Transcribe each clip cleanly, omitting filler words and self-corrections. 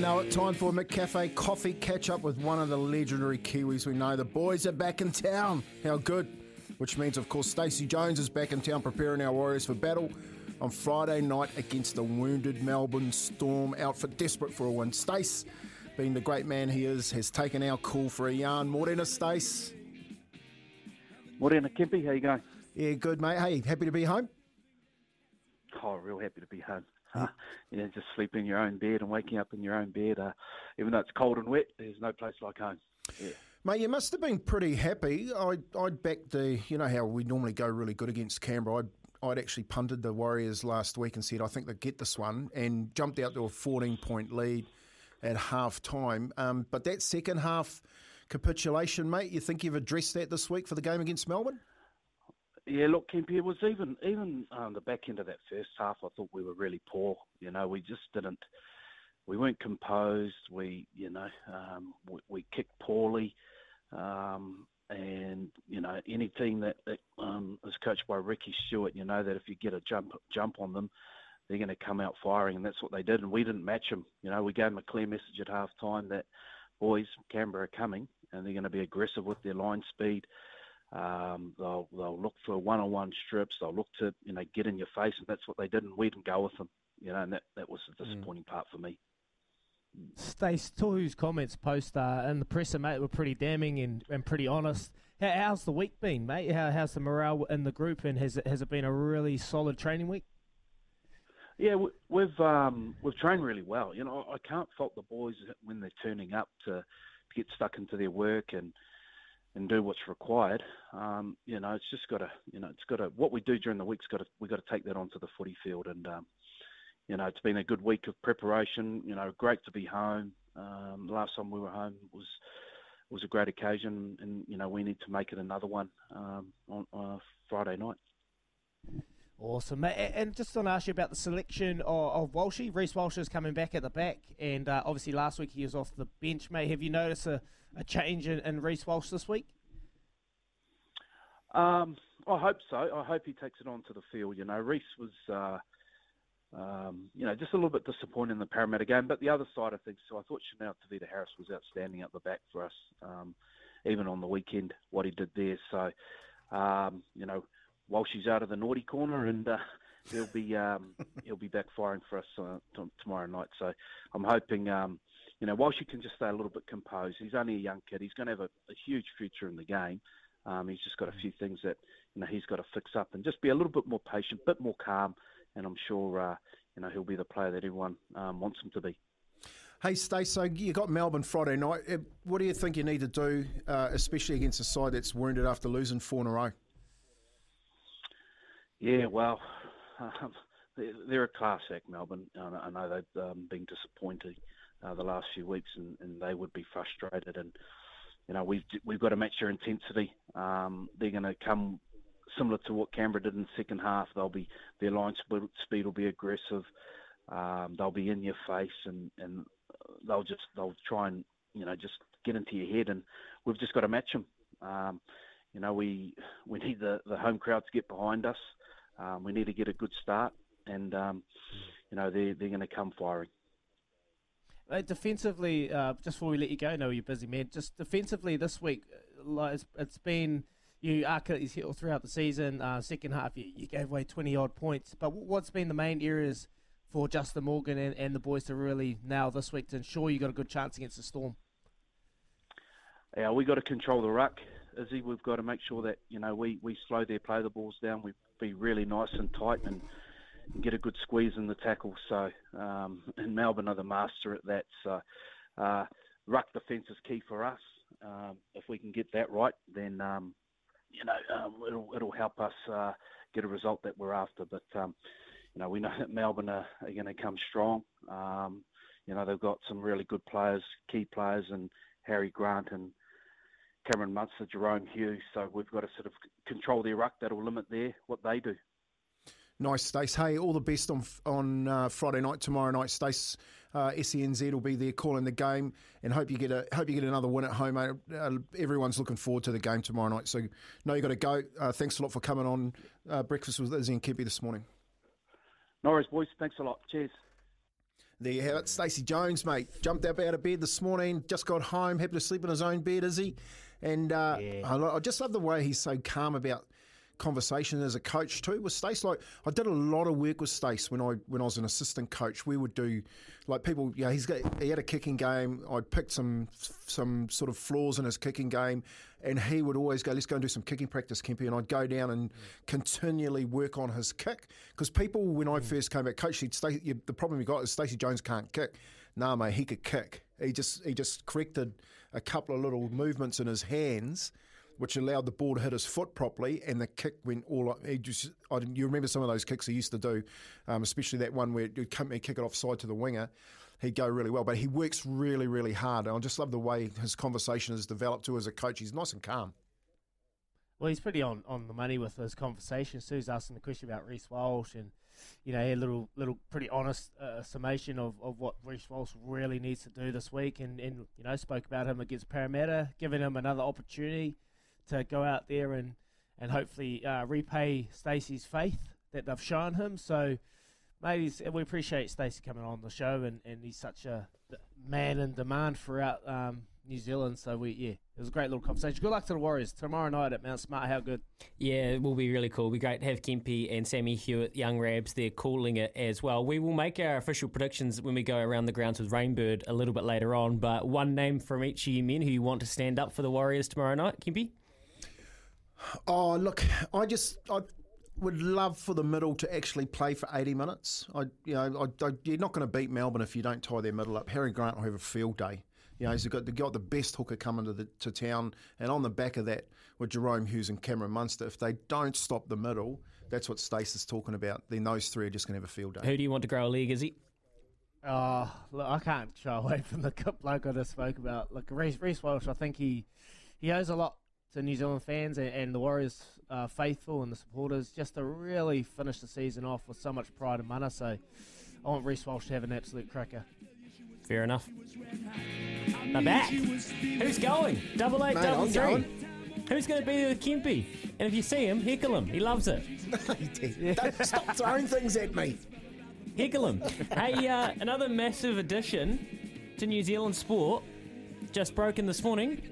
Now it's time for McCafe coffee catch-up with one of the legendary Kiwis we know. The boys are back in town. How good? Which means, of course, Stacey Jones is back in town preparing our Warriors for battle on Friday night against the wounded Melbourne Storm outfit, desperate for a win. Stace, being the great man he is, has taken our call for a yarn. Morena, Stace. Morena, Kempi. How you going? Yeah, good, mate. Hey, happy to be home? Oh, real happy to be home. Just sleeping in your own bed and waking up in your own bed. Even though it's cold and wet, there's no place like home. Yeah. Mate, you must have been pretty happy. I'd backed the, you know how we normally go really good against Canberra. I'd actually punted the Warriors last week and said, I think they'll get this one, and jumped out to a 14-point lead at half-time. But that second-half capitulation, mate, you think you've addressed that this week for the game against Melbourne? Yeah, look, Kempi, it was even the back end of that first half, I thought we were really poor. You know, we just didn't, we weren't composed. We kicked poorly. And, you know, any team that is coached by Ricky Stewart, you know, that if you get a jump on them, they're going to come out firing. And that's what they did. And we didn't match them. You know, we gave them a clear message at halftime that, boys, Canberra are coming and they're going to be aggressive with their line speed. They'll look for one-on-one strips. They'll look to, you know, get in your face, and that's what they did, and we didn't go with them, you know, and that was the disappointing part for me. Stace, Tohu's comments post in the presser, mate, were pretty damning and pretty honest. How's the week been, mate? How's the morale in the group, and has it been a really solid training week? Yeah, we've trained really well. You know, I can't fault the boys when they're turning up to get stuck into their work and do what's required. You know, it's just got to, you know, it's got to, what we do during the week's got to, we've got to take that onto the footy field. And, you know, it's been a good week of preparation, you know, great to be home. Last time we were home was a great occasion, and, you know, we need to make it another one on Friday night. Awesome, mate. And just want to ask you about the selection of Walshy. Reece Walsh is coming back at the back, and obviously last week he was off the bench, mate. Have you noticed a change in Reece Walsh this week? I hope so. I hope he takes it onto the field. You know, Reece was, you know, just a little bit disappointed in the Parramatta game, but the other side of things, so I thought Chanel Tavita Harris was outstanding at the back for us, even on the weekend, what he did there. So, you know, Walshy's out of the naughty corner, and he'll be back firing for us tomorrow night. So I'm hoping, you know, Walshy can just stay a little bit composed. He's only a young kid. He's going to have a huge future in the game. He's just got a few things that, you know, he's got to fix up, and just be a little bit more patient, a bit more calm, and I'm sure, you know, he'll be the player that everyone wants him to be. Hey, Stace, so you got Melbourne Friday night. What do you think you need to do, especially against a side that's wounded after losing four in a row? Yeah, well, they're a class act, Melbourne. I know they've been disappointed the last few weeks, and they would be frustrated. And, you know, we've got to match their intensity. They're going to come similar to what Canberra did in the second half. Their line speed will be aggressive. They'll be in your face, and they'll try and, you know, just get into your head. And we've just got to match them. you know, we need the home crowd to get behind us. We need to get a good start, and you know, they're going to come firing. Defensively, just before we let you go, I know you're busy, man. Just defensively this week, like it's been you Achilles heel throughout the season. Second half, you gave away 20-odd points. But what's been the main areas for Justin Morgan and the boys to really nail this week to ensure you got a good chance against the Storm? Yeah, we got to control the ruck, Izzy. We've got to make sure that, you know, we slow their play the balls down. We be really nice and tight and get a good squeeze in the tackle. So, and Melbourne are the master at that. So, ruck defence is key for us. If we can get that right, then you know, it'll help us get a result that we're after. But you know, we know that Melbourne are going to come strong. You know, they've got some really good players, key players, and Harry Grant and Cameron Munster, Jerome Hughes. So we've got to sort of control their ruck. That'll limit what they do. Nice, Stace. Hey, all the best on Friday night, tomorrow night. Stace, SENZ will be there calling the game, and hope you get another win at home, mate. Everyone's looking forward to the game tomorrow night. So, no, you got to go. Thanks a lot for coming on Breakfast with Izzy and Kempy this morning. No worries, boys. Thanks a lot. Cheers. There you have it, Stacey Jones, mate. Jumped up out of bed this morning, just got home, happy to sleep in his own bed, is he? And I just love the way he's so calm about conversation as a coach too. With Stace, like I did a lot of work with Stace when I was an assistant coach. We would do like people. Yeah, he had a kicking game. I picked some sort of flaws in his kicking game, and he would always go, "Let's go and do some kicking practice, Kempy." And I'd go down and continually work on his kick, because people when I first came back coach, the problem you got is Stacey Jones can't kick. Nah, mate, he could kick. He just corrected a couple of little movements in his hands, which allowed the ball to hit his foot properly, and the kick went all up. You remember some of those kicks he used to do, especially that one where he'd kick it offside to the winger. He'd go really well, but he works really, really hard. And I just love the way his conversation has developed too as a coach. He's nice and calm. Well, he's pretty on the money with his conversation. Sue's asking the question about Reece Walsh, and you know, he had a little pretty honest summation of what Reece Walsh really needs to do this week, and you know, spoke about him against Parramatta, giving him another opportunity to go out there and hopefully repay Stacey's faith that they've shown him. So, mate, we appreciate Stacey coming on the show, and he's such a man in demand throughout New Zealand. So, it was a great little conversation. Good luck to the Warriors tomorrow night at Mount Smart. How good? Yeah, it will be really cool. It'll be great to have Kempy and Sammy Hewitt, young Rabs, there calling it as well. We will make our official predictions when we go around the grounds with Rainbird a little bit later on, but one name from each of you men who you want to stand up for the Warriors tomorrow night, Kempy? Oh, look, I would love for the middle to actually play for 80 minutes. You're not going to beat Melbourne if you don't tie their middle up. Harry Grant will have a field day. You know, he's got the best hooker coming to town, and on the back of that with Jerome Hughes and Cameron Munster, if they don't stop the middle, that's what Stace is talking about, then those three are just going to have a field day. Who do you want to grow a league, Izzy? Oh, look, I can't shy away from the good bloke I just spoke about. Look, Reece Walsh, I think he owes a lot to New Zealand fans and the Warriors faithful and the supporters, just to really finish the season off with so much pride and mana. So I want Reece Walsh to have an absolute cracker. Fair enough. They're back. Who's going? 8833. Who's going to be there with Kempy? And if you see him, heckle him. He loves it. No, he did. Yeah. Don't stop throwing things at me. Heckle him. Hey, another massive addition to New Zealand sport just broken this morning.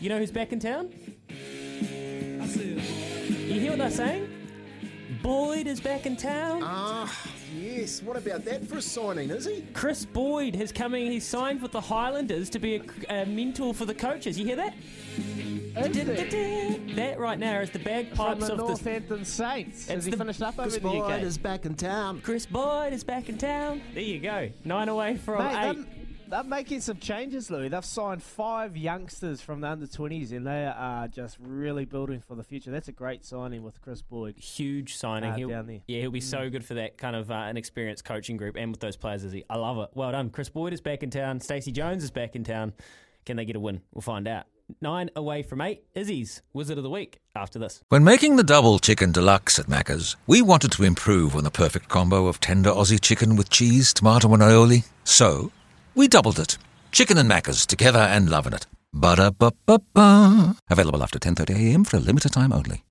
You know who's back in town? You hear what they're saying? Boyd is back in town. Ah, yes. What about that for a signing, is he? Chris Boyd has come in. He signed with the Highlanders to be a mentor for the coaches. You hear that? That right now is the bagpipes of the Northampton Saints. Has he finished up over the UK? Chris Boyd is back in town. Chris Boyd is back in town. There you go. 9 away from 8. They're making some changes, Louis. They've signed 5 youngsters from the under-20s, and they are just really building for the future. That's a great signing with Chris Boyd. Huge signing. Down there. Yeah, he'll be so good for that kind of inexperienced coaching group and with those players, is he? I love it. Well done. Chris Boyd is back in town. Stacey Jones is back in town. Can they get a win? We'll find out. 9 away from 8. Izzy's Wizard of the Week after this. When making the double chicken deluxe at Macca's, we wanted to improve on the perfect combo of tender Aussie chicken with cheese, tomato and aioli. So we doubled it. Chicken and Macca's, together and loving it. Ba-da-ba-ba-ba. Available after 10:30 a.m. for a limited time only.